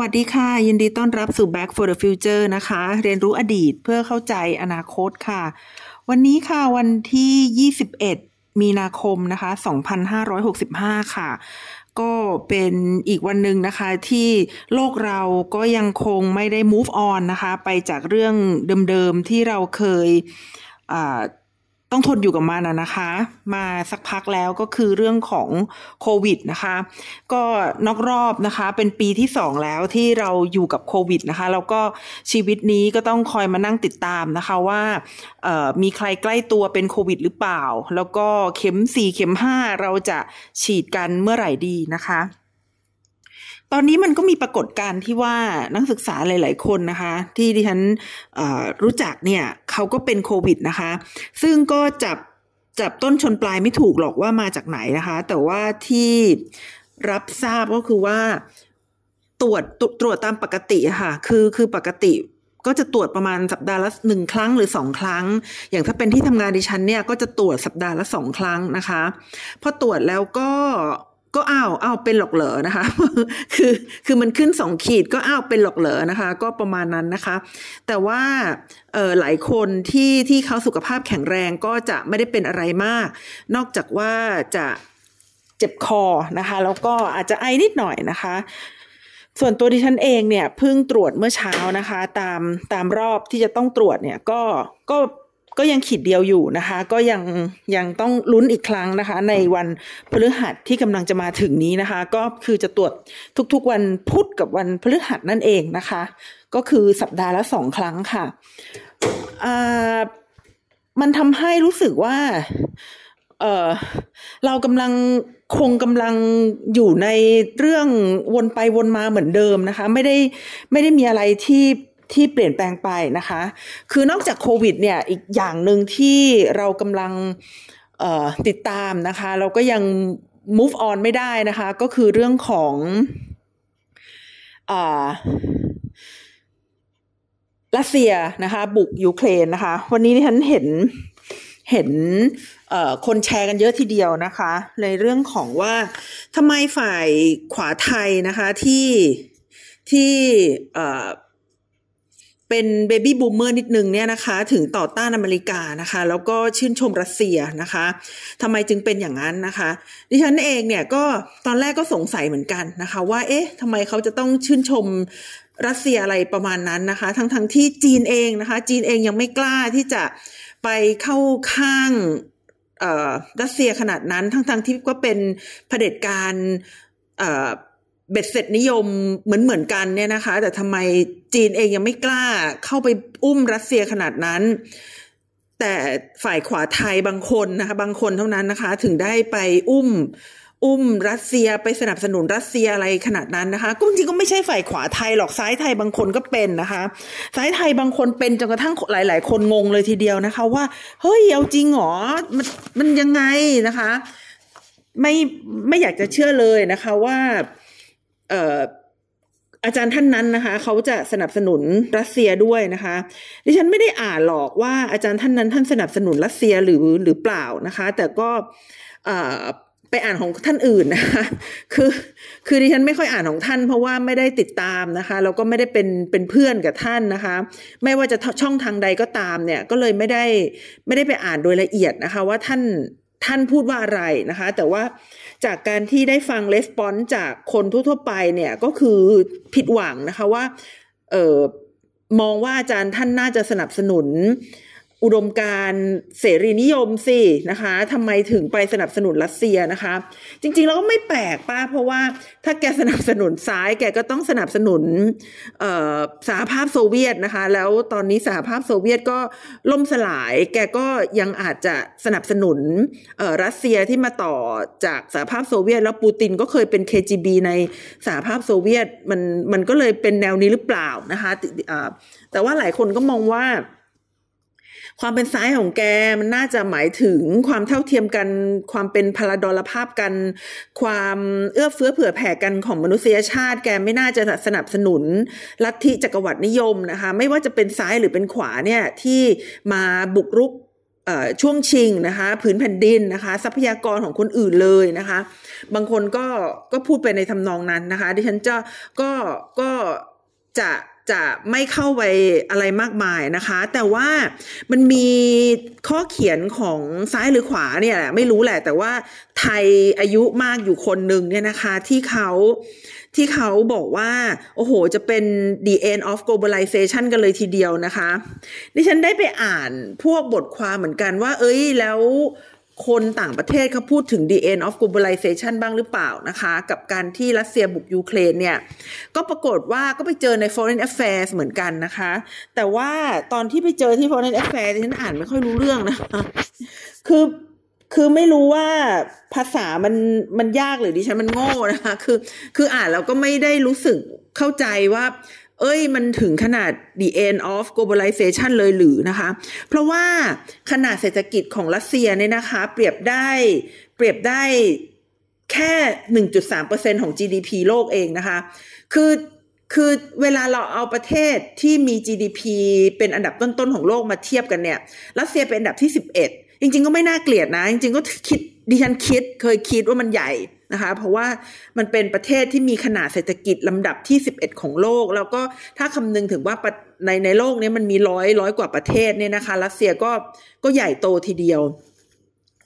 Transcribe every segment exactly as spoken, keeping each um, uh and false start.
วัสดีค่ะยินดีต้อนรับสู่ Back for the Future นะคะเรียนรู้อดีตเพื่อเข้าใจอนาคตค่ะวันนี้ค่ะวันที่ยี่สิบเอ็ดมีนาคมนะคะสองพันห้าร้อยหกสิบห้าค่ะก็เป็นอีกวันหนึ่งนะคะที่โลกเราก็ยังคงไม่ได้ move on นะคะไปจากเรื่องเดิมๆที่เราเคยอ่าต้องทนอยู่กับมันนะคะมาสักพักแล้วก็คือเรื่องของโควิดนะคะก็นอกรอบนะคะเป็นปีที่สองแล้วที่เราอยู่กับโควิดนะคะแล้วก็ชีวิตนี้ก็ต้องคอยมานั่งติดตามนะคะว่าเอ่อมีใครใกล้ตัวเป็นโควิดหรือเปล่าแล้วก็เข็มสี่เข็มห้าเราจะฉีดกันเมื่อไหร่ดีนะคะตอนนี้มันก็มีปรากฏการณ์ที่ว่านักศึกษาหลายๆคนนะคะที่ดิฉันรู้จักเนี่ยเขาก็เป็นโควิดนะคะซึ่งก็จับจับต้นชนปลายไม่ถูกหรอกว่ามาจากไหนนะคะแต่ว่าที่รับทราบก็คือว่าตรวจตรวจตามปกติค่ะคือคือปกติก็จะตรวจประมาณสัปดาห์ละหนึ่งครั้งหรือสองครั้งอย่างถ้าเป็นที่ทำงานดิฉันเนี่ยก็จะตรวจสัปดาห์ละสองครั้งนะคะพอตรวจแล้วก็ก็อ้าวอ้าวเป็นหลอกเหลอนะคะคือคือมันขึ้นสองขีดก็อ้าวเป็นหลอกเหลอนะคะก็ประมาณนั้นนะคะแต่ว่าเอ่อหลายคนที่ที่เขาสุขภาพแข็งแรงก็จะไม่ได้เป็นอะไรมากนอกจากว่าจะเจ็บคอนะคะแล้วก็อาจจะไอนิดหน่อยนะคะส่วนตัวดิฉันเองเนี่ยเพิ่งตรวจเมื่อเช้านะคะตามตามรอบที่จะต้องตรวจเนี่ยก็ก็ก็ยังขีดเดียวอยู่นะคะก็ยังยังต้องลุ้นอีกครั้งนะคะในวันพฤหัสที่กำลังจะมาถึงนี้นะคะก็คือจะตรวจทุกๆวันพุธกับวันพฤหัสนั่นเองนะคะก็คือสัปดาห์ละสองครั้งค่ะอ่ามันทำให้รู้สึกว่าเอ่อเรากำลังคงกำลังอยู่ในเรื่องวนไปวนมาเหมือนเดิมนะคะไม่ได้ไม่ได้มีอะไรที่ที่เปลี่ยนแปลงไปนะคะคือนอกจากโควิดเนี่ยอีกอย่างนึงที่เรากำลังเอ่อติดตามนะคะเราก็ยัง move on ไม่ได้นะคะก็คือเรื่องของอ่ารัสเซียนะคะบุกยูเครนนะคะวันนี้ที่ฉันเห็นเห็นเอ่อคนแชร์กันเยอะทีเดียวนะคะในเรื่องของว่าทำไมฝ่ายขวาไทยนะคะที่ที่เอ่อเป็นเบบี้บูมเมอร์นิดนึงเนี่ยนะคะถึงต่อต้านอเมริกานะคะแล้วก็ชื่นชมรัสเซียนะคะทำไมจึงเป็นอย่างนั้นนะคะดิฉันเองเนี่ยก็ตอนแรกก็สงสัยเหมือนกันนะคะว่าเอ๊ะทำไมเขาจะต้องชื่นชมรัสเซียอะไรประมาณนั้นนะคะทั้งๆ ท, ที่จีนเองนะคะจีนเองยังไม่กล้าที่จะไปเข้าข้างเอ่อรัสเซียขนาดนั้นทั้งๆ ท, ที่ก็เป็นเผด็จการเอ่อเบ็ดเสร็จนิยมเหมือนเหมือนกันเนี่ยนะคะแต่ทำไมจีนเองยังไม่กล้าเข้าไปอุ้มรัสเซียขนาดนั้นแต่ฝ่ายขวาไทยบางคนนะคะบางคนเท่านั้นนะคะถึงได้ไปอุ้มอุ้มรัสเซียไปสนับสนุนรัสเซียอะไรขนาดนั้นนะคะก็จริงๆก็ไม่ใช่ฝ่ายขวาไทยหรอกซ้ายไทยบางคนก็เป็นนะคะซ้ายไทยบางคนเป็นจนกระทั่งหลายๆคนงงเลยทีเดียวนะคะว่าเฮ้ยเอาจริงหรอมันมันยังไงนะคะไม่ไม่อยากจะเชื่อเลยนะคะว่าเอ่ออาจารย์ท่านนั้นนะคะเขาจะสนับสนุนรัสเซียด้วยนะคะดิฉันไม่ได้อ่านหรอกว่าอาจารย์ท่านนั้นท่านสนับสนุนรัสเซียหรือหรือเปล่านะคะแต่ก็เอ่อไปอ่านของท่านอื่นนะคะคือคือดิฉันไม่ค่อยอ่านของท่านเพราะว่าไม่ได้ติดตามนะคะแล้วก็ไม่ได้เป็นเป็นเพื่อนกับท่านนะคะไม่ว่าจะช่องทางใดก็ตามเนี่ยก็เลยไม่ได้ไม่ได้ไปอ่านโดยละเอียดนะคะว่าท่านท่านพูดว่าอะไรนะคะแต่ว่าจากการที่ได้ฟังレスปอนส์จากคนทั่วๆไปเนี่ยก็คือผิดหวังนะคะว่าเอ่อมองว่าอาจารย์ท่านน่าจะสนับสนุนอุดมการณ์เสรีนิยมสินะคะทำไมถึงไปสนับสนุนรัสเซียนะคะจริงๆแล้วก็ไม่แปลกป้าเพราะว่าถ้าแกสนับสนุนซ้ายแกก็ต้องสนับสนุนเอ่อสหภาพโซเวียตนะคะแล้วตอนนี้สหภาพโซเวียตก็ล่มสลายแกก็ยังอาจจะสนับสนุนเอ่อรัสเซียที่มาต่อจากสหภาพโซเวียตแล้วปูตินก็เคยเป็น เค จี บี ในสหภาพโซเวียตมันมันก็เลยเป็นแนวนี้หรือเปล่านะคะแต่ว่าหลายคนก็มองว่าความเป็นซ้ายของแกมันน่าจะหมายถึงความเท่าเทียมกันความเป็นพลดลภาพกันความเอื้อเฟื้อเผื่อแผ่กันของมนุษยชาติแกไม่น่าจะสนับสนุนลัทธิจักรวรรดินิยมนะคะไม่ว่าจะเป็นซ้ายหรือเป็นขวาเนี่ยที่มาบุกรุก ช่วงชิงนะคะผืนแผ่นดินนะคะทรัพยากรของคนอื่นเลยนะคะบางคนก็ก็พูดไปในทำนองนั้นนะคะดิฉันจะก็ก็จะจะไม่เข้าไปอะไรมากมายนะคะแต่ว่ามันมีข้อเขียนของซ้ายหรือขวาเนี่ยไม่รู้แหละแต่ว่าไทยอายุมากอยู่คนหนึ่งเนี่ยนะคะที่เขาที่เขาบอกว่าโอ้โหจะเป็น the end of globalization กันเลยทีเดียวนะคะดิฉันได้ไปอ่านพวกบทความเหมือนกันว่าเอ้ยแล้วคนต่างประเทศเขาพูดถึง the end of globalization บ้างหรือเปล่านะคะกับการที่รัสเซียบุกยูเครนเนี่ยก็ปรากฏว่าก็ไปเจอใน Foreign Affairs เหมือนกันนะคะแต่ว่าตอนที่ไปเจอที่ Foreign Affairs ฉันอ่านไม่ค่อยรู้เรื่องนะคือคือไม่รู้ว่าภาษามันมันยากหรือดิฉันมันโง่นะคะคือคืออ่านแล้วก็ไม่ได้รู้สึกเข้าใจว่าเอ้ยมันถึงขนาด the end of globalization เลยหรือนะคะเพราะว่าขนาดเศรษฐกิจของรัสเซียเนี่ยนะคะเปรียบได้เปรียบได้แค่ หนึ่งจุดสามเปอร์เซ็นต์ ของ จี ดี พี โลกเองนะคะคือคือเวลาเราเอาประเทศที่มี จี ดี พี เป็นอันดับต้นๆของโลกมาเทียบกันเนี่ยรัสเซียเป็นอันดับที่สิบเอ็ดจริงๆก็ไม่น่าเกลียดนะจริงๆก็คิดดิฉันคิดเคยคิดว่ามันใหญ่นะคะเพราะว่ามันเป็นประเทศที่มีขนาดเศรษฐกิจลำดับที่สิบเอ็ดของโลกแล้วก็ถ้าคำนึงถึงว่าในในโลกนี้มันมีร้อยร้อยกว่าประเทศเนี่ยนะคะรัสเซียก็ก็ใหญ่โตทีเดียว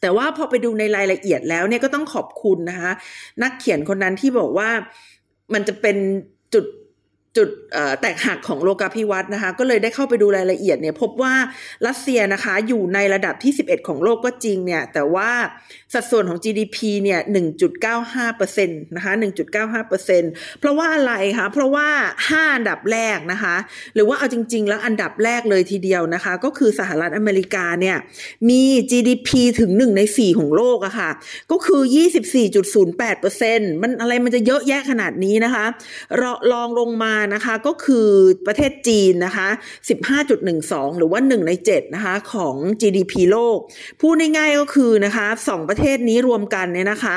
แต่ว่าพอไปดูในรายละเอียดแล้วเนี่ยก็ต้องขอบคุณนะคะนักเขียนคนนั้นที่บอกว่ามันจะเป็นจุดจุดแตกหักของโลกาภิวัตน์นะคะก็เลยได้เข้าไปดูรายละเอียดเนี่ยพบว่ารัสเซียนะคะอยู่ในระดับที่สิบเอ็ดของโลกก็จริงเนี่ยแต่ว่าสัดส่วนของ จี ดี พี เนี่ย หนึ่งจุดเก้าห้าเปอร์เซ็นต์ นะคะ หนึ่งจุดเก้าห้าเปอร์เซ็นต์ เพราะว่าอะไรคะเพราะว่าห้าอันดับแรกนะคะหรือว่าเอาจริงๆแล้วอันดับแรกเลยทีเดียวนะคะก็คือสหรัฐอเมริกาเนี่ยมี จี ดี พี ถึงหนึ่งในสี่ของโลกอะค่ะก็คือ ยี่สิบสี่จุดศูนย์แปดเปอร์เซ็นต์ มันอะไรมันจะเยอะแยะขนาดนี้นะคะรองลงมานะคะก็คือประเทศจีนนะคะ สิบห้าจุดหนึ่งสอง หรือว่าหนึ่งในเจ็ดนะคะของ จี ดี พี โลกพูดง่ายๆก็คือนะคะสองประเทศนี้รวมกันเนี่ยนะคะ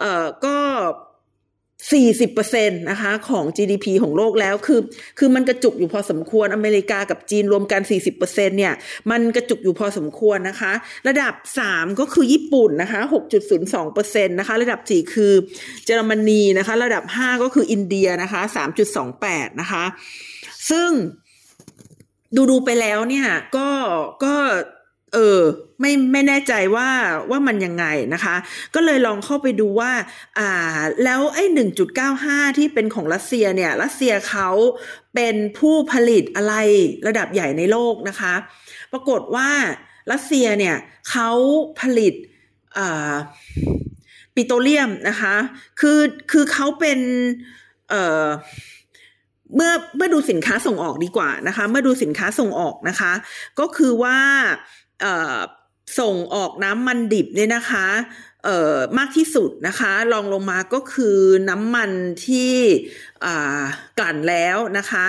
เอ่อก็ สี่สิบเปอร์เซ็นต์ นะคะของ จี ดี พี ของโลกแล้วคือคือมันกระจุกอยู่พอสมควรอเมริกากับจีนรวมกัน สี่สิบเปอร์เซ็นต์ เนี่ยมันกระจุกอยู่พอสมควรนะคะระดับสามก็คือญี่ปุ่นนะคะ หกจุดศูนย์สองเปอร์เซ็นต์ นะคะระดับสี่คือเยอรมนีนะคะระดับห้าก็คืออินเดียนะคะ สามจุดสองแปด นะคะซึ่งดูๆไปแล้วเนี่ยก็ก็เออไม่ไม่แน่ใจว่าว่ามันยังไงนะคะก็เลยลองเข้าไปดูว่าอ่าแล้วไอ้ หนึ่งจุดเก้าห้า ที่เป็นของรัสเซียเนี่ยรัสเซียเขาเป็นผู้ผลิตอะไรระดับใหญ่ในโลกนะคะปรากฏว่ารัสเซียเนี่ยเขาผลิตอ่าปิโตรเลียมนะคะคือคือเขาเป็นเอ่อเมื่อเมื่อดูสินค้าส่งออกดีกว่านะคะเมื่อดูสินค้าส่งออกนะคะก็คือว่าส่งออกน้ำมันดิบเนี่ยนะคะเอ่อมากที่สุดนะคะรองลงมาก็คือน้ำมันที่อ่ากลั่นแล้วนะคะ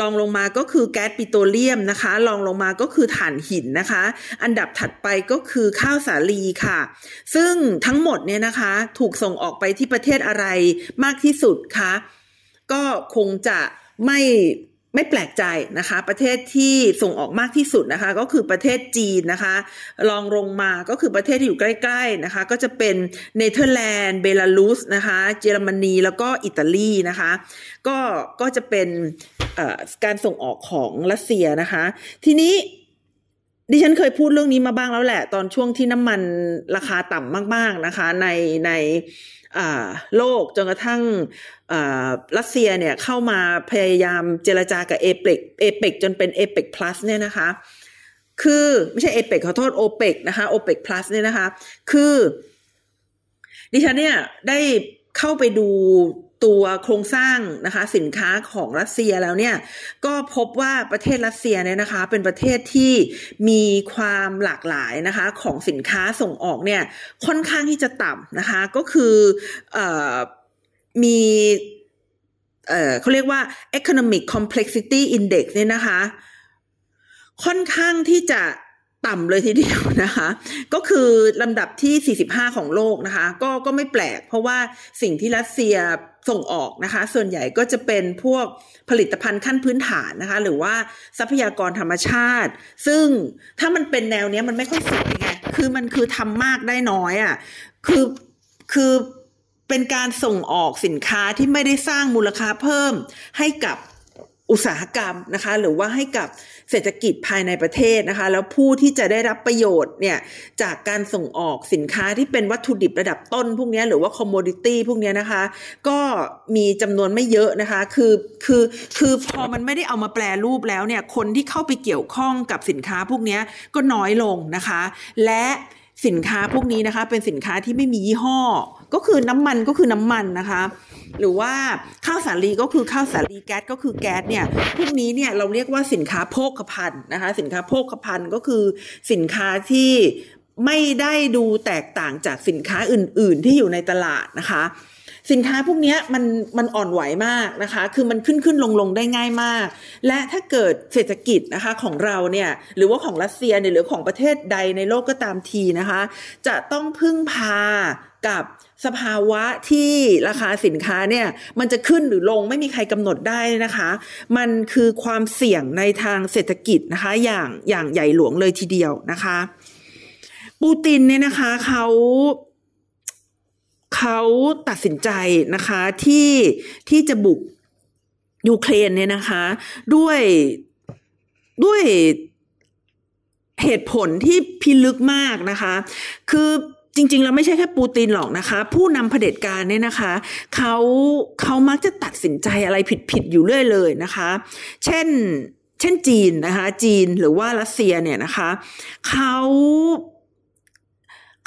รองลงมาก็คือแก๊สปิโตรเลียมนะคะรองลงมาก็คือถ่านหินนะคะอันดับถัดไปก็คือข้าวสาลีค่ะซึ่งทั้งหมดเนี่ยนะคะถูกส่งออกไปที่ประเทศอะไรมากที่สุดคะก็คงจะไม่ไม่แปลกใจนะคะประเทศที่ส่งออกมากที่สุดนะคะก็คือประเทศจีนนะคะรองลงมาก็คือประเทศที่อยู่ใกล้ๆนะคะก็จะเป็นเนเธอร์แลนด์เบลารุสนะคะเยอรมนีแล้วก็อิตาลีนะคะก็ก็จะเป็นเอ่อการส่งออกของรัสเซียนะคะทีนี้ดิฉันเคยพูดเรื่องนี้มาบ้างแล้วแหละตอนช่วงที่น้ำมันราคาต่ำมากๆนะคะในในโลกจนกระทั่งรัสเซียเนี่ยเข้ามาพยายามเจรจากับเอเปกเอเปกจนเป็นเอเปกพลัสเนี่ยนะคะคือไม่ใช่เอเปกขอโทษโอเปกนะคะโอเปกพลัสเนี่ยนะคะคือดิฉันเนี่ยได้เข้าไปดูตัวโครงสร้างนะคะสินค้าของรัสเซียแล้วเนี่ยก็พบว่าประเทศรัสเซียเนี่ยนะคะเป็นประเทศที่มีความหลากหลายนะคะของสินค้าส่งออกเนี่ยค่อนข้างที่จะต่ำนะคะก็คือเอ่อมีเอ่อเขาเรียกว่า economic complexity index เนี่ยนะคะค่อนข้างที่จะต่ำเลยทีเดียวนะคะก็คือลำดับที่สี่สิบห้าของโลกนะคะก็ก็ไม่แปลกเพราะว่าสิ่งที่รัสเซีย ส่งออกนะคะส่วนใหญ่ก็จะเป็นพวกผลิตภัณฑ์ขั้นพื้นฐานนะคะหรือว่าทรัพยากรธรรมชาติซึ่งถ้ามันเป็นแนวเนี้ยมันไม่ค่อยสวยไงคือมันคือทำมากได้น้อยอ่ะคือคือเป็นการส่งออกสินค้าที่ไม่ได้สร้างมูลค่าเพิ่มให้กับอุตสาหกรรมนะคะหรือว่าให้กับเศรษฐกิจภายในประเทศนะคะแล้วผู้ที่จะได้รับประโยชน์เนี่ยจากการส่งออกสินค้าที่เป็นวัตถุดิบระดับต้นพวกนี้หรือว่าคอมโมดิตี้พวกนี้นะคะก็มีจำนวนไม่เยอะนะคะคือคือคือพอมันไม่ได้เอามาแปรรูปแล้วเนี่ยคนที่เข้าไปเกี่ยวข้องกับสินค้าพวกนี้ก็น้อยลงนะคะและสินค้าพวกนี้นะคะเป็นสินค้าที่ไม่มียี่ห้อก็คือน้ำมันก็คือน้ำมันนะคะหรือว่าข้าวสาลีก็คือข้าวสาลีแก๊สก็คือแก๊สเนี่ยพวกนี้เนี่ยเราเรียกว่าสินค้าโภคภัณฑ์นะคะสินค้าโภคภัณฑ์ก็คือสินค้าที่ไม่ได้ดูแตกต่างจากสินค้าอื่นๆที่อยู่ในตลาดนะคะสินค้าพวกนี้มันมันอ่อนไหวมากนะคะคือมันขึ้นขึ้นลงลงได้ง่ายมากและถ้าเกิดเศรษฐกิจนะคะของเราเนี่ยหรือว่าของรัสเซียเนี่ยหรือของประเทศใดในโลกก็ตามทีนะคะจะต้องพึ่งพากับสภาวะที่ราคาสินค้าเนี่ยมันจะขึ้นหรือลงไม่มีใครกำหนดได้นะคะมันคือความเสี่ยงในทางเศรษฐกิจนะคะอย่างอย่างใหญ่หลวงเลยทีเดียวนะคะปูตินเนี่ยนะคะเขาเขาตัดสินใจนะคะที่ที่จะบุกยูเครนเนี่ยนะคะด้วยด้วยเหตุผลที่พิลึกมากนะคะคือจริงๆแล้วไม่ใช่แค่ปูตินหรอกนะคะผู้นำเผด็จการเนี่ยนะคะเขาเขามักจะตัดสินใจอะไรผิดๆอยู่เรื่อยเลยนะคะเช่นเช่นจีนนะคะจีนหรือว่ารัสเซียเนี่ยนะคะเขา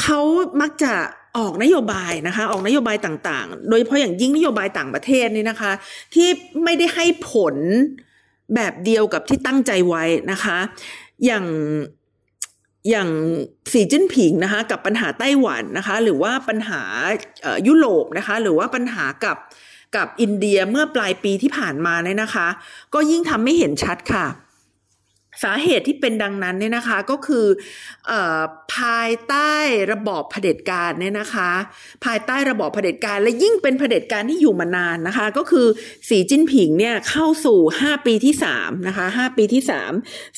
เขามักจะออกนโยบายนะคะออกนโยบายต่างๆโดยเฉพาะอย่างยิ่งนโยบายต่างประเทศนี่นะคะที่ไม่ได้ให้ผลแบบเดียวกับที่ตั้งใจไว้นะคะอย่างอย่างสีจิ้นผิงนะคะกับปัญหาไต้หวันนะคะหรือว่าปัญหายุโรปนะคะหรือว่าปัญหากับกับอินเดียเมื่อปลายปีที่ผ่านมาเนี่ยนะคะก็ยิ่งทำให้เห็นชัดค่ะสาเหตุที่เป็นดังนั้นเนี่ยนะคะก็คือเอ่อภายใต้ระบอบเผด็จการเนี่ยนะคะภายใต้ระบอบเผด็จการและยิ่งเป็นเผด็จการที่อยู่มานานนะคะก็คือสีจิ้นผิงเนี่ยเข้าสู่ห้าปีที่สามนะคะห้าปีที่สาม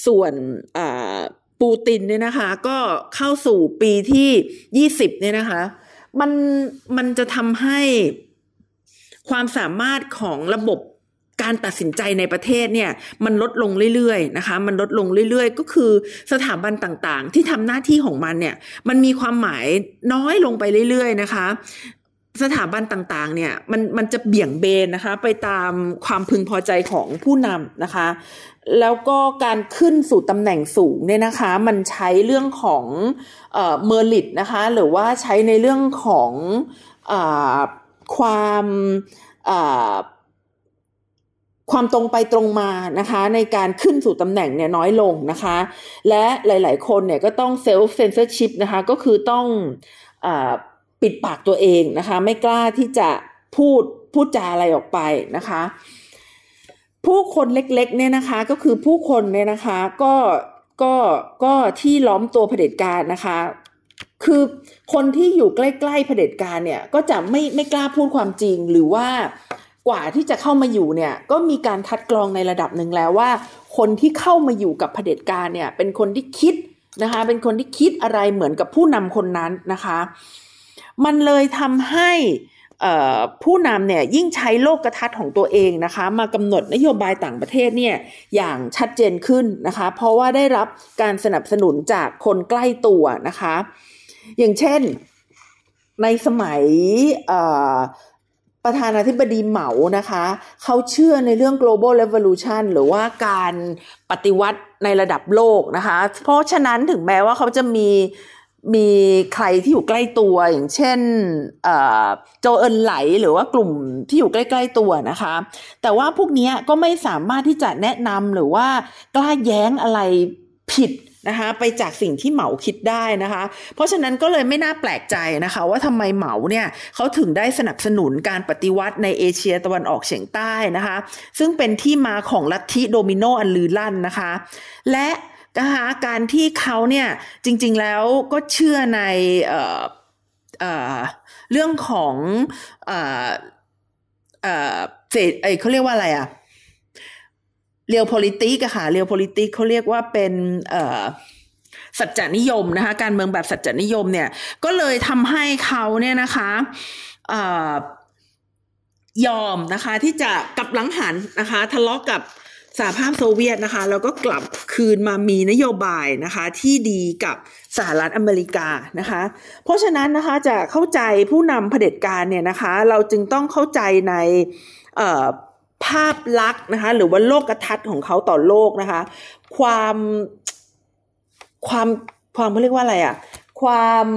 ส่วนเอ่อปูตินเนี่ยนะคะก็เข้าสู่ปีที่ยี่สิบเนี่ยนะคะมันมันจะทำให้ความสามารถของระบบการตัดสินใจในประเทศเนี่ยมันลดลงเรื่อยๆนะคะมันลดลงเรื่อยๆก็คือสถาบันต่างๆที่ทำหน้าที่ของมันเนี่ยมันมีความหมายน้อยลงไปเรื่อยๆนะคะสถาบันต่างๆเนี่ยมันมันจะเบี่ยงเบนนะคะไปตามความพึงพอใจของผู้นำนะคะแล้วก็การขึ้นสู่ตำแหน่งสูงเนี่ยนะคะมันใช้เรื่องของเอ่อเมอริตนะคะหรือว่าใช้ในเรื่องของเอ่อความเอ่อความตรงไปตรงมานะคะในการขึ้นสู่ตำแหน่งเนี่ยน้อยลงนะคะและหลายๆคนเนี่ยก็ต้องเซลฟ์เซนเซอร์ชิพนะคะก็คือต้องเอ่อปิดปากตัวเองนะคะไม่กล้าที่จะพูดพูดจาอะไรออกไปนะคะผู้คนเล็กๆเนี่ยนะคะก็คือผู้คนเนี่ยนะคะก็ก็ก็ที่ล้อมตัวเผด็จการนะคะคือคนที่อยู่ใกล้ๆเผด็จการเนี่ยก็จะไม่ไม่กล้าพูดความจริงหรือว่ากว่าที่จะเข้ามาอยู่เนี่ยก็มีการคัดกรองในระดับหนึ่งแล้วว่าคนที่เข้ามาอยู่กับเผด็จการเนี่ยเป็นคนที่คิดนะคะเป็นคนที่คิดอะไรเหมือนกับผู้นำคนนั้นนะคะมันเลยทำให้ผู้นำเนี่ยยิ่งใช้โลกทัศน์ของตัวเองนะคะมากำหนดนโยบายต่างประเทศเนี่ยอย่างชัดเจนขึ้นนะคะเพราะว่าได้รับการสนับสนุนจากคนใกล้ตัวนะคะอย่างเช่นในสมัยประธานาธิบดีเหมานะคะเขาเชื่อในเรื่อง global revolution หรือว่าการปฏิวัติในระดับโลกนะคะเพราะฉะนั้นถึงแม้ว่าเขาจะมีมีใครที่อยู่ใกล้ตัวอย่างเช่นโจเอินไหลหรือว่ากลุ่มที่อยู่ใกล้ๆตัวนะคะแต่ว่าพวกนี้ก็ไม่สามารถที่จะแนะนำหรือว่ากล้าแย้งอะไรผิดนะคะไปจากสิ่งที่เหมาคิดได้นะคะเพราะฉะนั้นก็เลยไม่น่าแปลกใจนะคะว่าทำไมเหมาเนี่ยเขาถึงได้สนับสนุนการปฏิวัติในเอเชียตะวันออกเฉียงใต้นะคะซึ่งเป็นที่มาของลัทธิโดมิโนอันลือลั่นนะคะและนะคะการที่เขาเนี่ยจริงๆแล้วก็เชื่อในเอ่อ เอ่อ เรื่องของเอ่อ เอ่อเศรษฐไอ้เขาเรียกว่าอะไรอ่ะเรียล politics อะค่ะเรียล politics เขาเรียกว่าเป็นเอ่อสัจจนิยมนะคะการเมืองแบบสัจจนิยมเนี่ยก็เลยทำให้เขาเนี่ยนะคะเอ่อยอมนะคะที่จะกลับหลังหันนะคะทะเลาะกับสหภาพโซเวียตนะคะแล้วก็กลับคืนมามีนโยบายนะคะที่ดีกับสหรัฐอเมริกานะคะเพราะฉะนั้นนะคะจะเข้าใจผู้นำเผด็จการเนี่ยนะคะเราจึงต้องเข้าใจในเอ่อภาพลักษณ์นะคะหรือว่าโลกทัศน์ของเขาต่อโลกนะคะความความความเขาเรียกว่าอะไรอ่ะความ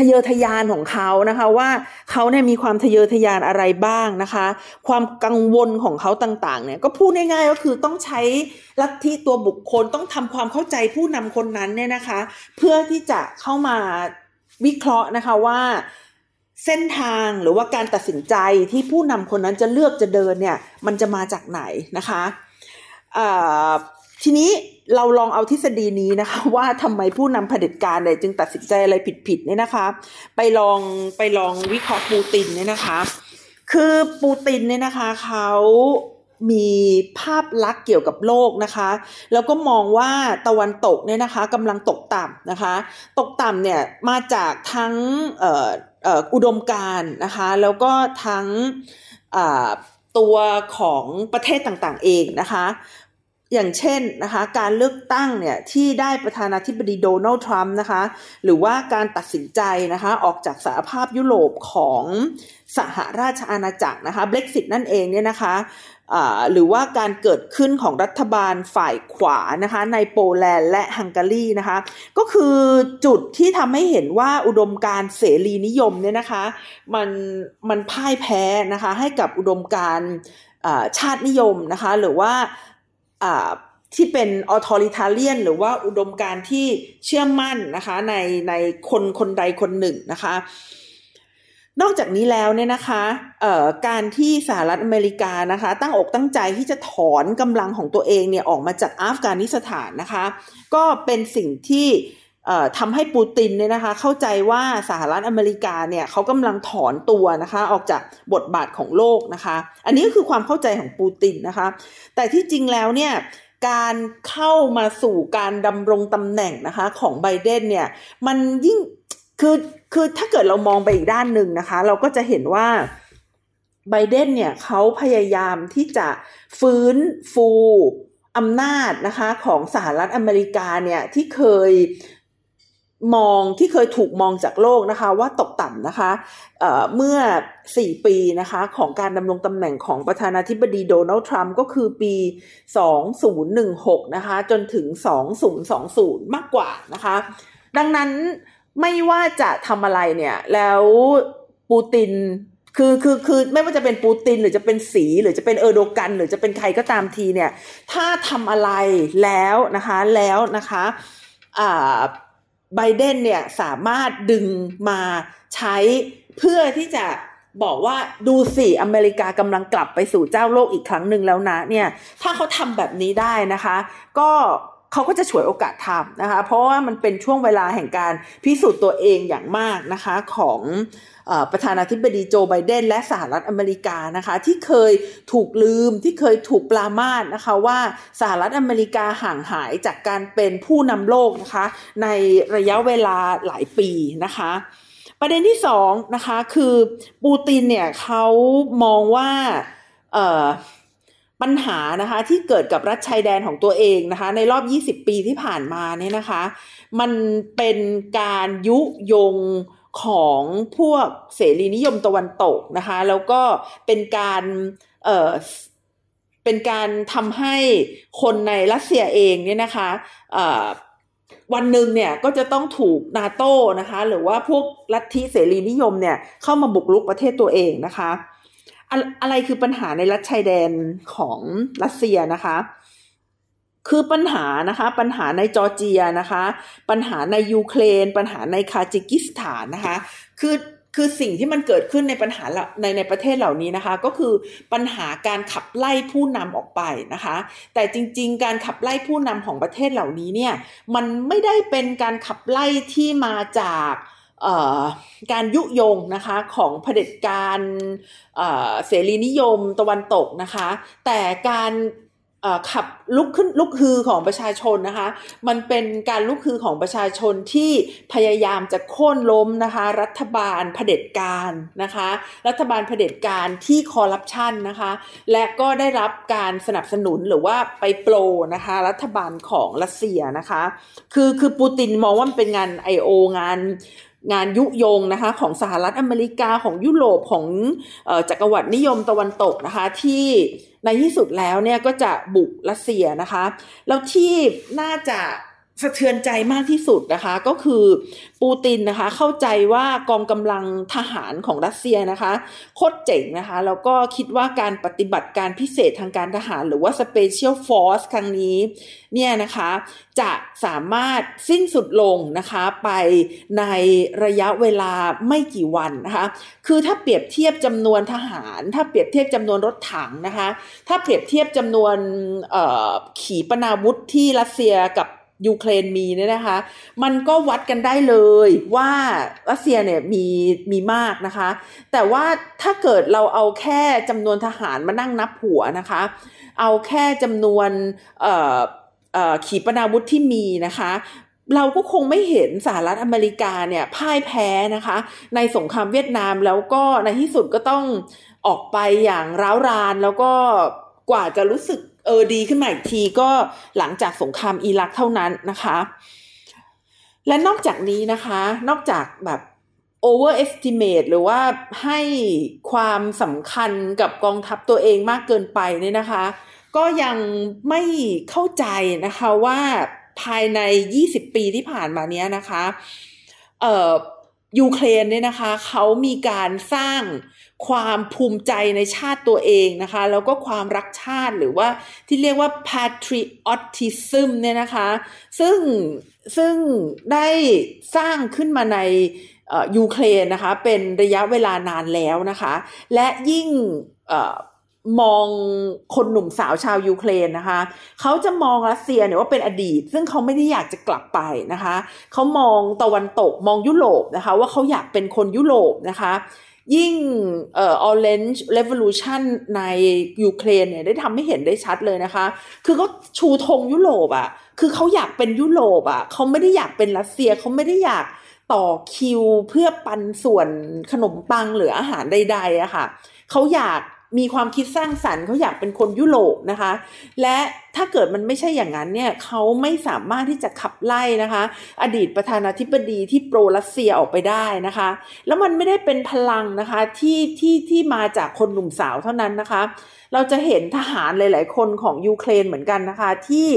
ทะเยอทะยานของเขานะคะว่าเขาเนี่ยมีความทะเยอทะยานอะไรบ้างนะคะความกังวลของเขาต่างๆเนี่ยก็พูดง่ายๆก็คือต้องใช้ลัทธิตัวบุคคลต้องทำความเข้าใจผู้นำคนนั้นเนี่ยนะคะเพื่อที่จะเข้ามาวิเคราะห์นะคะว่าเส้นทางหรือว่าการตัดสินใจที่ผู้นำคนนั้นจะเลือกจะเดินเนี่ยมันจะมาจากไหนนะคะทีนี้เราลองเอาทฤษฎีนี้นะคะว่าทำไมผู้นำเผด็จการเนี่ยจึงตัดสินใจอะไรผิดๆเนี่ยนะคะไปลองไปลองวิเคราะห์ปูตินเนี่ยนะคะคือปูตินเนี่ยนะคะเขามีภาพลักษณ์เกี่ยวกับโลกนะคะแล้วก็มองว่าตะวันตกเนี่ยนะคะกำลังตกต่ำนะคะตกต่ำเนี่ยมาจากทั้งเอ่อเอ่ออุดมการณ์นะคะแล้วก็ทั้งเอ่อตัวของประเทศต่างๆเองนะคะอย่างเช่นนะคะการเลือกตั้งเนี่ยที่ได้ประธานาธิบดีโดนัลด์ทรัมป์นะคะหรือว่าการตัดสินใจนะคะออกจากสหภาพยุโรปของสหราชอาณาจักรนะคะ Brexit นั่นเองเนี่ยนะคะอ่าหรือว่าการเกิดขึ้นของรัฐบาลฝ่ายขวานะคะในโปแลนด์และฮังการีนะคะก็คือจุดที่ทำให้เห็นว่าอุดมการเสรีนิยมเนี่ยนะคะมันมันพ่ายแพ้นะคะให้กับอุดมการอ่าชาตินิยมนะคะหรือว่าที่เป็น authoritarian หรือว่าอุดมการณ์ที่เชื่อมั่นนะคะในในคนคนใดคนหนึ่งนะคะนอกจากนี้แล้วเนี่ยนะคะการที่สหรัฐอเมริกานะคะตั้งอกตั้งใจที่จะถอนกำลังของตัวเองเนี่ยออกมาจากอัฟกานิสถานนะคะก็เป็นสิ่งที่ทำให้ปูตินเนี่ยนะคะเข้าใจว่าสหรัฐอเมริกาเนี่ยเขากำลังถอนตัวนะคะออกจากบทบาทของโลกนะคะอันนี้ก็คือความเข้าใจของปูตินนะคะแต่ที่จริงแล้วเนี่ยการเข้ามาสู่การดำรงตำแหน่งนะคะของไบเดนเนี่ยมันยิ่งคือคือถ้าเกิดเรามองไปอีกด้านหนึ่งนะคะเราก็จะเห็นว่าไบเดนเนี่ยเขาพยายามที่จะฟื้นฟูอำนาจนะคะของสหรัฐอเมริกาเนี่ยที่เคยมองที่เคยถูกมองจากโลกนะคะว่าตกต่ำนะคะ เอ่อ เมื่อสี่ปีนะคะของการดำรงตำแหน่งของประธานาธิบดีโดนัลด์ทรัมป์ก็คือปีสองพันสิบหกนะคะจนถึงสองพันยี่สิบมากกว่านะคะดังนั้นไม่ว่าจะทำอะไรเนี่ยแล้วปูตินคือคือคือไม่ว่าจะเป็นปูตินหรือจะเป็นสีหรือจะเป็นเออโดกันหรือจะเป็นใครก็ตามทีเนี่ยถ้าทำอะไรแล้วนะคะแล้วนะคะอ่าไบเดนเนี่ยสามารถดึงมาใช้เพื่อที่จะบอกว่าดูสิอเมริกากำลังกลับไปสู่เจ้าโลกอีกครั้งหนึ่งแล้วนะเนี่ยถ้าเขาทำแบบนี้ได้นะคะก็เขาก็จะฉวยโอกาสทำนะคะเพราะว่ามันเป็นช่วงเวลาแห่งการพิสูจน์ตัวเองอย่างมากนะคะของเอ่อประธานาธิบดีโจไบเดนและสหรัฐอเมริกานะคะที่เคยถูกลืมที่เคยถูกปรามาสนะคะว่าสหรัฐอเมริกาห่างหายจากการเป็นผู้นำโลกนะคะในระยะเวลาหลายปีนะคะประเด็นที่สองนะคะคือปูตินเนี่ยเขามองว่าเอ่อปัญหานะคะที่เกิดกับรัฐชายแดนของตัวเองนะคะในรอบยี่สิบปีที่ผ่านมาเนี่ยนะคะมันเป็นการยุยงของพวกเสรีนิยมตะวันตกนะคะแล้วก็เป็นการเอ่อเป็นการทำให้คนในรัสเซียเองเนี่ยนะคะเอ่อวันหนึ่งเนี่ยก็จะต้องถูก NATO นะคะหรือว่าพวกลัทธิเสรีนิยมเนี่ยเข้ามาบุกรุกประเทศตัวเองนะคะอะไรคือปัญหาในรัฐชายแดนของรัสเซียนะคะคือปัญหานะคะปัญหาในจอร์เจียนะคะปัญหาในยูเครนปัญหาในคาซัคสถานนะคะคือคือสิ่งที่มันเกิดขึ้นในปัญหาในในประเทศเหล่านี้นะคะก็คือปัญหาการขับไล่ผู้นำออกไปนะคะแต่จริงๆการขับไล่ผู้นำของประเทศเหล่านี้เนี่ยมันไม่ได้เป็นการขับไล่ที่มาจาก การยุยงนะคะของเผด็จการเสรีนิยมตะวันตกนะคะแต่การขับลุกขึ้นลุกฮือของประชาชนนะคะมันเป็นการลุกฮือของประชาชนที่พยายามจะโค่นล้มนะคะรัฐบาลเผด็จการนะคะรัฐบาลเผด็จการที่คอร์รัปชันนะคะและก็ได้รับการสนับสนุนหรือว่าไปโปรนะคะรัฐบาลของรัสเซียนะคะคือคือปูตินมองว่ามันเป็นงาน ไอ โอ งานงานยุยงนะคะของสหรัฐอเมริกาของยุโรปของเอ่อจักรวรรดินิยมตะวันตกนะคะที่ในที่สุดแล้วเนี่ยก็จะบุกรัสเซียนะคะแล้วที่น่าจะสะเทือนใจมากที่สุดนะคะก็คือปูตินนะคะเข้าใจว่ากองกำลังทหารของรัสเซียนะคะโคตรเจ๋งนะคะแล้วก็คิดว่าการปฏิบัติการพิเศษทางการทหารหรือว่า Special Force ครั้งนี้เนี่ยนะคะจะสามารถสิ้นสุดลงนะคะไปในระยะเวลาไม่กี่วันนะคะคือถ้าเปรียบเทียบจำนวนทหารถ้าเปรียบเทียบจำนวนรถถังนะคะถ้าเปรียบเทียบจำนวนเอ่อขีปนาวุธที่รัสเซียกับยูเครนมีเนี่ยนะคะมันก็วัดกันได้เลยว่ารัสเซียเนี่ยมีมีมากนะคะแต่ว่าถ้าเกิดเราเอาแค่จำนวนทหารมานั่งนับหัวนะคะเอาแค่จำนวนเอ่อเอ่อขีปนาวุธที่มีนะคะเราก็คงไม่เห็นสหรัฐอเมริกาเนี่ยพ่ายแพ้นะคะในสงครามเวียดนามแล้วก็ในที่สุดก็ต้องออกไปอย่างร้าวรานแล้วก็กว่าจะรู้สึกเออดีขึ้นมาอีกทีก็หลังจากสงครามอิรักเท่านั้นนะคะและนอกจากนี้นะคะนอกจากแบบ overestimate หรือว่าให้ความสำคัญกับกองทัพตัวเองมากเกินไปเนี่ยนะคะก็ยังไม่เข้าใจนะคะว่าภายในยี่สิบปีที่ผ่านมาเนี้ยนะคะเอ่อยูเครนเนี่ยนะคะเขามีการสร้างความภูมิใจในชาติตัวเองนะคะแล้วก็ความรักชาติหรือว่าที่เรียกว่า patriotism เนี่ยนะคะซึ่งซึ่งได้สร้างขึ้นมาในยูเครนนะคะเป็นระยะเวลานานแล้วนะคะและยิ่งมองคนหนุ่มสาวชาวยูเครนนะคะเขาจะมองรัสเซียเนี่ยว่าเป็นอดีตซึ่งเขาไม่ได้อยากจะกลับไปนะคะเขามองตะวันตกมองยุโรปนะคะว่าเขาอยากเป็นคนยุโรปนะคะยิ่งเอ่อ Orange Revolution ในยูเครนเนี่ยได้ทำให้เห็นได้ชัดเลยนะคะคือเขาชูธงยุโรปอ่ะคือเขาอยากเป็นยุโรปอ่ะเขาไม่ได้อยากเป็นรัสเซียเขาไม่ได้อยากต่อคิวเพื่อปันส่วนขนมปังหรืออาหารใดๆอะค่ะเขาอยากมีความคิดสร้างสรรค์เขาอยากเป็นคนยุโรปนะคะและถ้าเกิดมันไม่ใช่อย่างนั้นเนี่ยเขาไม่สามารถที่จะขับไล่นะคะอดีตประธานาธิบดีที่โปรรัสเซียออกไปได้นะคะแล้วมันไม่ได้เป็นพลังนะคะที่ที่ที่มาจากคนหนุ่มสาวเท่านั้นนะคะเราจะเห็นทหารหลายๆคนของยูเครนเหมือนกันนะคะที่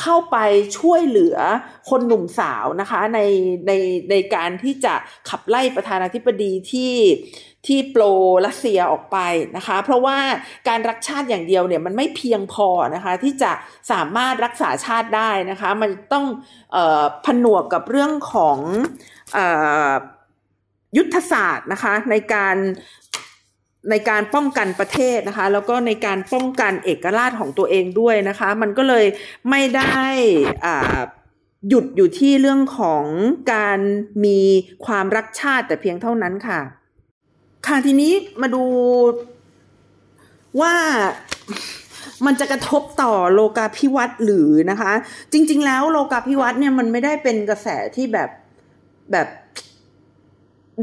เข้าไปช่วยเหลือคนหนุ่มสาวนะคะในในในการที่จะขับไล่ประธานาธิบดีที่ที่โปรรัสเซียออกไปนะคะเพราะว่าการรักชาติอย่างเดียวเนี่ยมันไม่เพียงพอนะคะที่จะสามารถรักษาชาติได้นะคะมันต้องเอ่อผนวกกับเรื่องของเอ่อยุทธศาสตร์นะคะในการในการป้องกันประเทศนะคะแล้วก็ในการป้องกันเอกราชของตัวเองด้วยนะคะมันก็เลยไม่ได้อ่าหยุดอยู่ที่เรื่องของการมีความรักชาติแต่เพียงเท่านั้นค่ะค่ะทีนี้มาดูว่ามันจะกระทบต่อโลกาภิวัตน์หรือนะคะจริงๆแล้วโลกาภิวัตน์เนี่ยมันไม่ได้เป็นกระแสที่แบบแบบ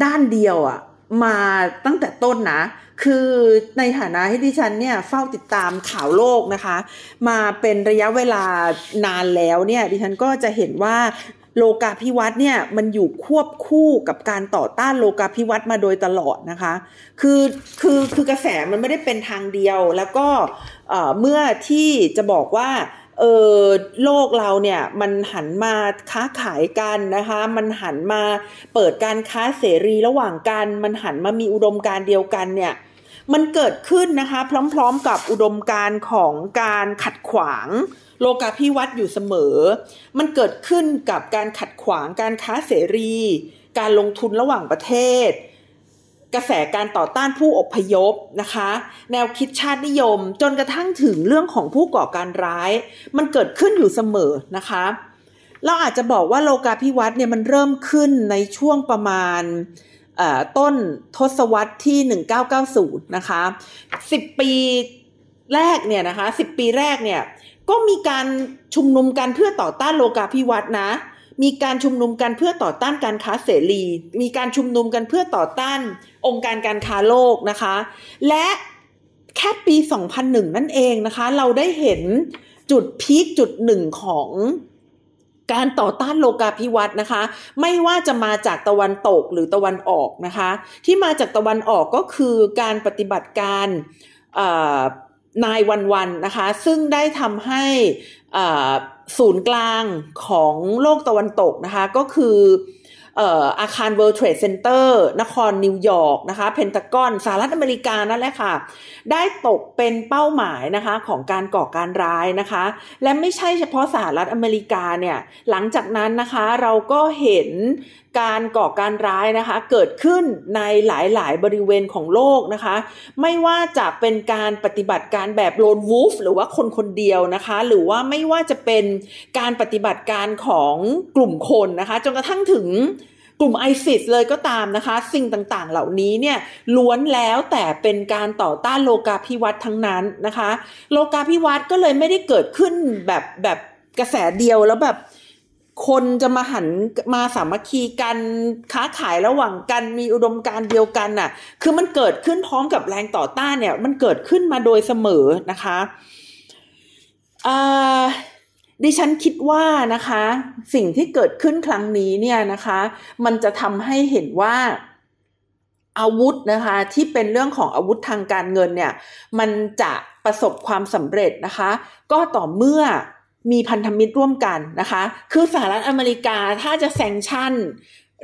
ด้านเดียวอ่ะมาตั้งแต่ต้นนะคือในฐานะที่ดิฉันเนี่ยเฝ้าติดตามข่าวโลกนะคะมาเป็นระยะเวลานานแล้วเนี่ยดิฉันก็จะเห็นว่าโลกาภิวัตน์เนี่ยมันอยู่ควบคู่กับการต่อต้านโลกาภิวัตน์มาโดยตลอดนะคะคือคือคือกระแสมันไม่ได้เป็นทางเดียวแล้วก็เอ่อเมื่อที่จะบอกว่าเออโลกเราเนี่ยมันหันมาค้าขายกันนะคะมันหันมาเปิดการค้าเสรีระหว่างกันมันหันมามีอุดมการเดียวกันเนี่ยมันเกิดขึ้นนะคะพร้อมๆกับอุดมการของการขัดขวางโลกาภิวัตน์อยู่เสมอมันเกิดขึ้นกับการขัดขวางการค้าเสรีการลงทุนระหว่างประเทศกระแสการต่อต้านผู้อพยพนะคะแนวคิดชาตินิยมจนกระทั่งถึงเรื่องของผู้ก่อการร้ายมันเกิดขึ้นอยู่เสมอนะคะ เราอาจจะบอกว่าโลกาภิวัตน์เนี่ยมันเริ่มขึ้นในช่วงประมาณต้นทศวรรษที่หนึ่งพันเก้าร้อยเก้าสิบนะคะสิบปีแรกเนี่ยนะคะสิบปีแรกเนี่ยก็มีการชุมนุมกันเพื่อต่อต้านโลกาภิวัตน์นะมีการชุมนุมกันเพื่อต่อต้านการค้าเสรีมีการชุมนุมกันเพื่อต่อต้านองค์การการค้าโลกนะคะและแค่ปีสองพันหนึ่งนั่นเองนะคะเราได้เห็นจุดพีคจุดหนึ่งของการต่อต้านโลกาภิวัตน์นะคะไม่ว่าจะมาจากตะวันตกหรือตะวันออกนะคะที่มาจากตะวันออกก็คือการปฏิบัติการนายวันวันนะคะซึ่งได้ทำให้ศูนย์กลางของโลกตะวันตกนะคะก็คืออาคาร World Trade Center นครนิวยอร์กนะคะเพนทากอนสหรัฐอเมริกานั่นแหละค่ะได้ตกเป็นเป้าหมายนะคะของการก่อการร้ายนะคะและไม่ใช่เฉพาะสหรัฐอเมริกาเนี่ยหลังจากนั้นนะคะเราก็เห็นการก่อการร้ายนะคะเกิดขึ้นในหลายๆบริเวณของโลกนะคะไม่ว่าจะเป็นการปฏิบัติการแบบโลนวูลฟ์หรือว่าคนคนเดียวนะคะหรือว่าไม่ว่าจะเป็นการปฏิบัติการของกลุ่มคนนะคะจนกระทั่งถึงกลุ่ม ไอซิส เลยก็ตามนะคะสิ่งต่างๆเหล่านี้เนี่ยล้วนแล้วแต่เป็นการต่อต้านโลกาภิวัตน์ทั้งนั้นนะคะโลกาภิวัตน์ก็เลยไม่ได้เกิดขึ้นแบบแบบกระแสเดียวแล้วแบบคนจะมาหันมาสามัคคีกันค้าขายระหว่างกันมีอุดมการณ์เดียวกันน่ะคือมันเกิดขึ้นพร้อมกับแรงต่อต้านเนี่ยมันเกิดขึ้นมาโดยเสมอนะคะเอ่อดิฉันคิดว่านะคะสิ่งที่เกิดขึ้นครั้งนี้เนี่ยนะคะมันจะทำให้เห็นว่าอาวุธนะคะที่เป็นเรื่องของอาวุธทางการเงินเนี่ยมันจะประสบความสำเร็จนะคะก็ต่อเมื่อมีพันธมิตรร่วมกันนะคะคือสหรัฐอเมริกาถ้าจะแซงชั่น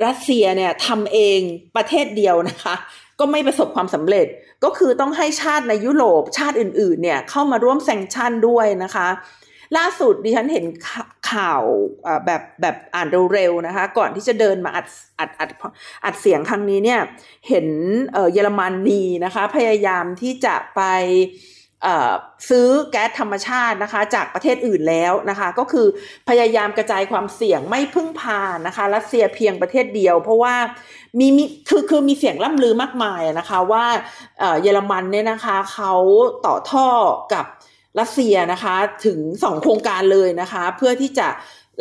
รัสเซียเนี่ยทำเองประเทศเดียวนะคะก็ไม่ประสบความสำเร็จก็คือต้องให้ชาติในยุโรปชาติอื่นๆเนี่ยเข้ามาร่วมแซงชั่นด้วยนะคะล่าสุดดิฉันเห็นข่าวแบบแบบอ่านเร็วๆนะคะก่อนที่จะเดินมาอัดอัดอัดอัดเสียงครั้งนี้เนี่ยเห็นเยอรมนีนะคะพยายามที่จะไปซื้อแก๊สธรรมชาตินะคะจากประเทศอื่นแล้วนะคะก็คือพยายามกระจายความเสี่ยงไม่พึ่งพานะคะรัสเซียเพียงประเทศเดียวเพราะว่ามีมีคือคือมีเสียงล่ำลือมากมายนะคะว่าเยอรมันเนี่ยนะคะเขาต่อท่อกับรัสเซียนะคะถึงสองโครงการเลยนะคะเพื่อที่จะ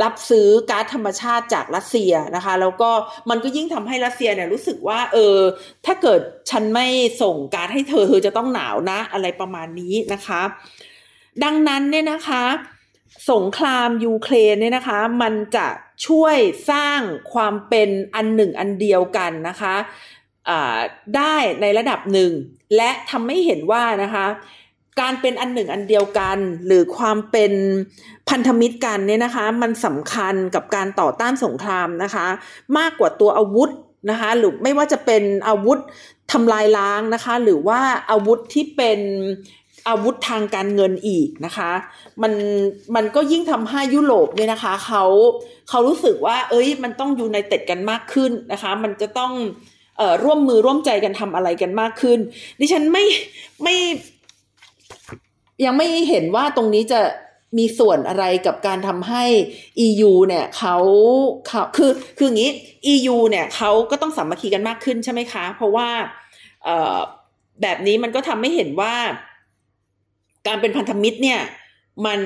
รับซื้อก๊าซธรรมชาติจากรัสเซียนะคะแล้วก็มันก็ยิ่งทำให้รัสเซียเนี่ยรู้สึกว่าเออถ้าเกิดฉันไม่ส่งก๊าซให้เธอเธอจะต้องหนาวนะอะไรประมาณนี้นะคะดังนั้นเนี่ยนะคะสงครามยูเครนเนี่ยนะคะมันจะช่วยสร้างความเป็นอันหนึ่งอันเดียวกันนะคะอ่าได้ในระดับหนึ่งและทำให้เห็นว่านะคะการเป็นอันหนึ่งอันเดียวกันหรือความเป็นพันธมิตรกันเนี่ยนะคะมันสำคัญกับการต่อต้านสงครามนะคะมากกว่าตัวอาวุธนะคะหรือไม่ว่าจะเป็นอาวุธทำลายล้างนะคะหรือว่าอาวุธที่เป็นอาวุธทางการเงินอีกนะคะมันมันก็ยิ่งทำให้ยุโรปเนี่ยนะคะเขาเขารู้สึกว่าเอ้ยมันต้องยูไนเต็ดกันมากขึ้นนะคะมันจะต้องเอ่อร่วมมือร่วมใจกันทำอะไรกันมากขึ้นดิฉันไม่ไม่ยังไม่เห็นว่าตรงนี้จะมีส่วนอะไรกับการทำให้ อี ยู เนี่ยเขาเขาคือคืออย่างนี้ อี ยู เนี่ยเขาก็ต้องสามัคคีกันมากขึ้นใช่ไหมคะเพราะว่าเอ่อแบบนี้มันก็ทำให้เห็นว่าการเป็นพันธมิตรเนี่ยมัน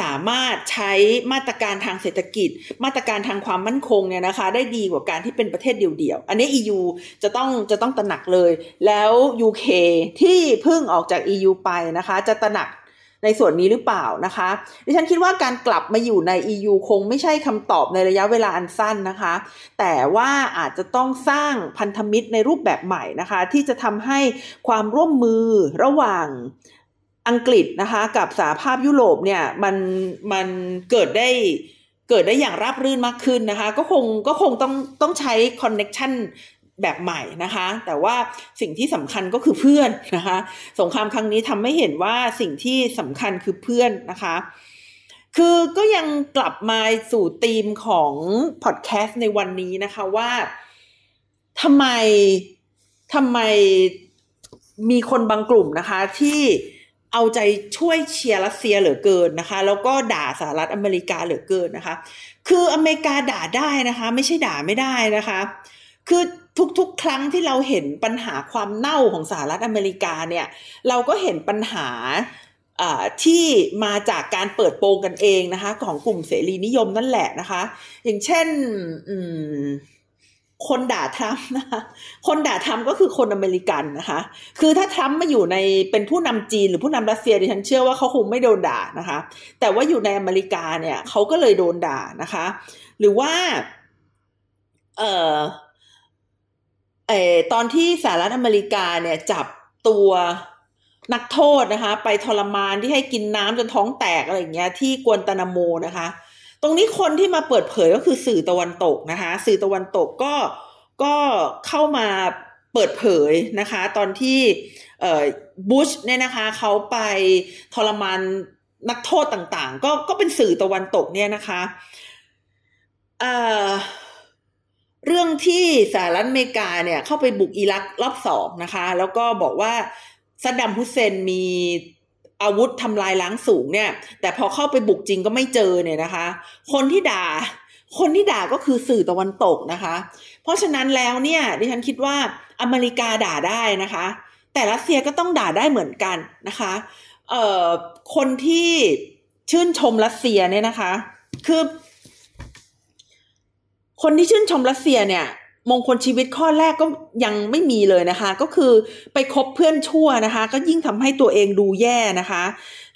สามารถใช้มาตรการทางเศรษฐกิจมาตรการทางความมั่นคงเนี่ยนะคะได้ดีกว่าการที่เป็นประเทศเดียวๆอันนี้ อี ยู จะต้องจะต้องตระหนักเลยแล้ว ยู เค ที่เพิ่งออกจาก อี ยู ไปนะคะจะตระหนักในส่วนนี้หรือเปล่านะคะดิฉันคิดว่าการกลับมาอยู่ใน อี ยู คงไม่ใช่คำตอบในระยะเวลาอันสั้นนะคะแต่ว่าอาจจะต้องสร้างพันธมิตรในรูปแบบใหม่นะคะที่จะทำให้ความร่วมมือระหว่างอังกฤษนะคะกับสหภาพยุโรปเนี่ยมันมันเกิดได้เกิดได้อย่างราบรื่นมากขึ้นนะคะก็คงก็คงต้องต้องใช้คอนเนคชั่นแบบใหม่นะคะแต่ว่าสิ่งที่สำคัญก็คือเพื่อนนะคะสงครามครั้งนี้ทำให้เห็นว่าสิ่งที่สำคัญคือเพื่อนนะคะคือก็ยังกลับมาสู่ธีมของพอดแคสต์ในวันนี้นะคะว่าทำไมทำไมมีคนบางกลุ่มนะคะที่เอาใจช่วยเชียร์รัสเซียเหลือเกินนะคะแล้วก็ด่าสหรัฐอเมริกาเหลือเกินนะคะ คืออเมริกาด่าได้นะคะไม่ใช่ด่าไม่ได้นะคะคือทุกๆครั้งที่เราเห็นปัญหาความเน่าของสหรัฐอเมริกาเนี่ยเราก็เห็นปัญหาที่มาจากการเปิดโปงกันเองนะคะของกลุ่มเสรีนิยมนั่นแหละนะคะอย่างเช่นคนด่าทรัมป์นะคะคนด่าทรัมป์ก็คือคนอเมริกันนะคะคือถ้าทรัมป์มาอยู่ในเป็นผู้นำจีนหรือผู้นำรัสเซียดิฉันเชื่อว่าเขาคงไม่โดนด่านะคะแต่ว่าอยู่ในอเมริกาเนี่ยเขาก็เลยโดนด่านะคะหรือว่าเอ่อเอ่อตอนที่สหรัฐอเมริกาเนี่ยจับตัวนักโทษนะคะไปทรมานที่ให้กินน้ำจนท้องแตกอะไรอย่างเงี้ยที่กัวนาโมนะคะตรงนี้คนที่มาเปิดเผยก็คือสื่อตะวันตกนะคะสื่อตะวันตกก็ก็เข้ามาเปิดเผยนะคะตอนที่บุชเนี่ยนะคะเขาไปทรมานนักโทษต่างๆก็ก็เป็นสื่อตะวันตกเนี่ยนะคะเอ่อเรื่องที่สหรัฐอเมริกาเนี่ยเข้าไปบุกอิรักรอบสองนะคะแล้วก็บอกว่าซัดดัมฮุสเซนมีอาวุธทำลายล้างสูงเนี่ยแต่พอเข้าไปบุกจริงก็ไม่เจอเนี่ยนะคะคนที่ด่าคนที่ด่าก็คือสื่อตะวันตกนะคะเพราะฉะนั้นแล้วเนี่ยดิฉันคิดว่าอเมริกาด่าได้นะคะแต่รัสเซียก็ต้องด่าได้เหมือนกันนะคะเอ่อคนที่ชื่นชมรัสเซียเนี่ยนะคะคือคนที่ชื่นชมรัสเซียเนี่ยมงคลชีวิตข้อแรกก็ยังไม่มีเลยนะคะก็คือไปคบเพื่อนชั่วนะคะก็ยิ่งทำให้ตัวเองดูแย่นะคะ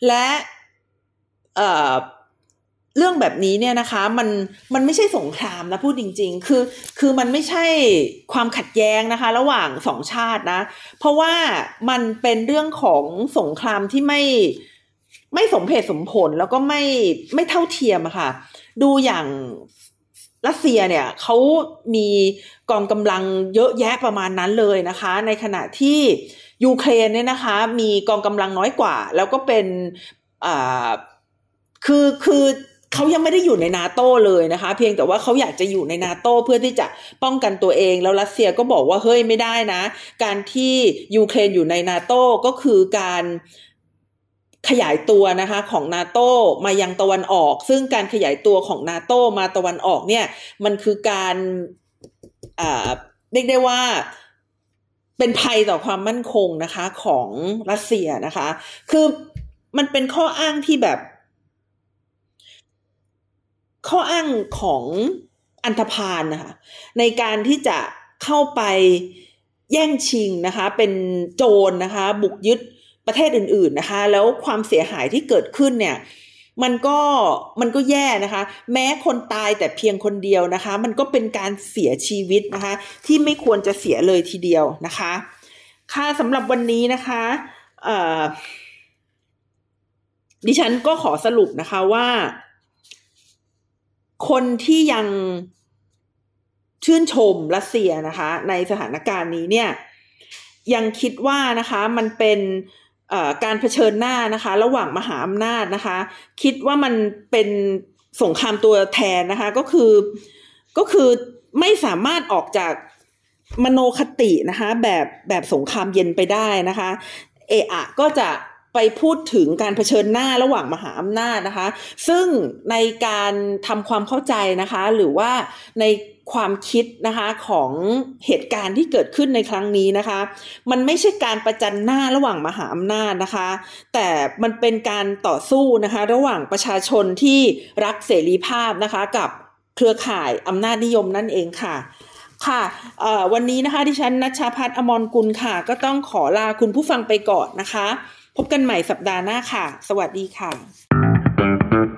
และเอ่อเรื่องแบบนี้เนี่ยนะคะมันมันไม่ใช่สงครามนะพูดจริงๆคือคือมันไม่ใช่ความขัดแย้งนะคะระหว่างสองชาตินะเพราะว่ามันเป็นเรื่องของสงครามที่ไม่ไม่สมเหตุสมผลแล้วก็ไม่ไม่เท่าเทียมอะค่ะดูอย่างรัสเซียเนี่ยเขามีกองกำลังเยอะแยะประมาณนั้นเลยนะคะในขณะที่ยูเครนเนี่ยนะคะมีกองกำลังน้อยกว่าแล้วก็เป็นอ่าคือคือเขายังไม่ได้อยู่ใน NATO เลยนะคะเพียงแต่ว่าเขาอยากจะอยู่ใน NATO เพื่อที่จะป้องกันตัวเองแล้วรัสเซียก็บอกว่าเฮ้ยไม่ได้นะการที่ยูเครนอยู่ใน NATO ก็คือการขยายตัวนะคะของ NATO มายังตะวันออกซึ่งการขยายตัวของ NATO มาตะวันออกเนี่ยมันคือการอ่าเรียกได้ว่าเป็นภัยต่อความมั่นคงนะคะของรัสเซียนะคะคือมันเป็นข้ออ้างที่แบบข้ออ้างของอันธพาลนะคะในการที่จะเข้าไปแย่งชิงนะคะเป็นโจรนะคะบุกยึดประเทศอื่นๆนะคะแล้วความเสียหายที่เกิดขึ้นเนี่ยมันก็มันก็แย่นะคะแม้คนตายแต่เพียงคนเดียวนะคะมันก็เป็นการเสียชีวิตนะคะที่ไม่ควรจะเสียเลยทีเดียวนะคะค่ะสำหรับวันนี้นะคะเอ่อดิฉันก็ขอสรุปนะคะว่าคนที่ยังชื่นชมรัสเซียนะคะในสถานการณ์นี้เนี่ยยังคิดว่านะคะมันเป็นการเผชิญหน้านะคะระหว่างมหาอำนาจนะคะคิดว่ามันเป็นสงครามตัวแทนนะคะก็คือก็คือไม่สามารถออกจากมโนคตินะคะแบบแบบสงครามเย็นไปได้นะคะเอะอะก็จะไปพูดถึงการเผชิญหน้าระหว่างมหาอำนาจนะคะซึ่งในการทำความเข้าใจนะคะหรือว่าในความคิดนะคะของเหตุการณ์ที่เกิดขึ้นในครั้งนี้นะคะมันไม่ใช่การประจันหน้าระหว่างมหาอำนาจนะคะแต่มันเป็นการต่อสู้นะคะระหว่างประชาชนที่รักเสรีภาพนะคะกับเครือข่ายอำนาจนิยมนั่นเองค่ะค่ะวันนี้นะคะดิฉันณัชชาภัทร อมรกุลค่ะก็ต้องขอลาคุณผู้ฟังไปก่อนนะคะพบกันใหม่สัปดาห์หน้าค่ะสวัสดีค่ะ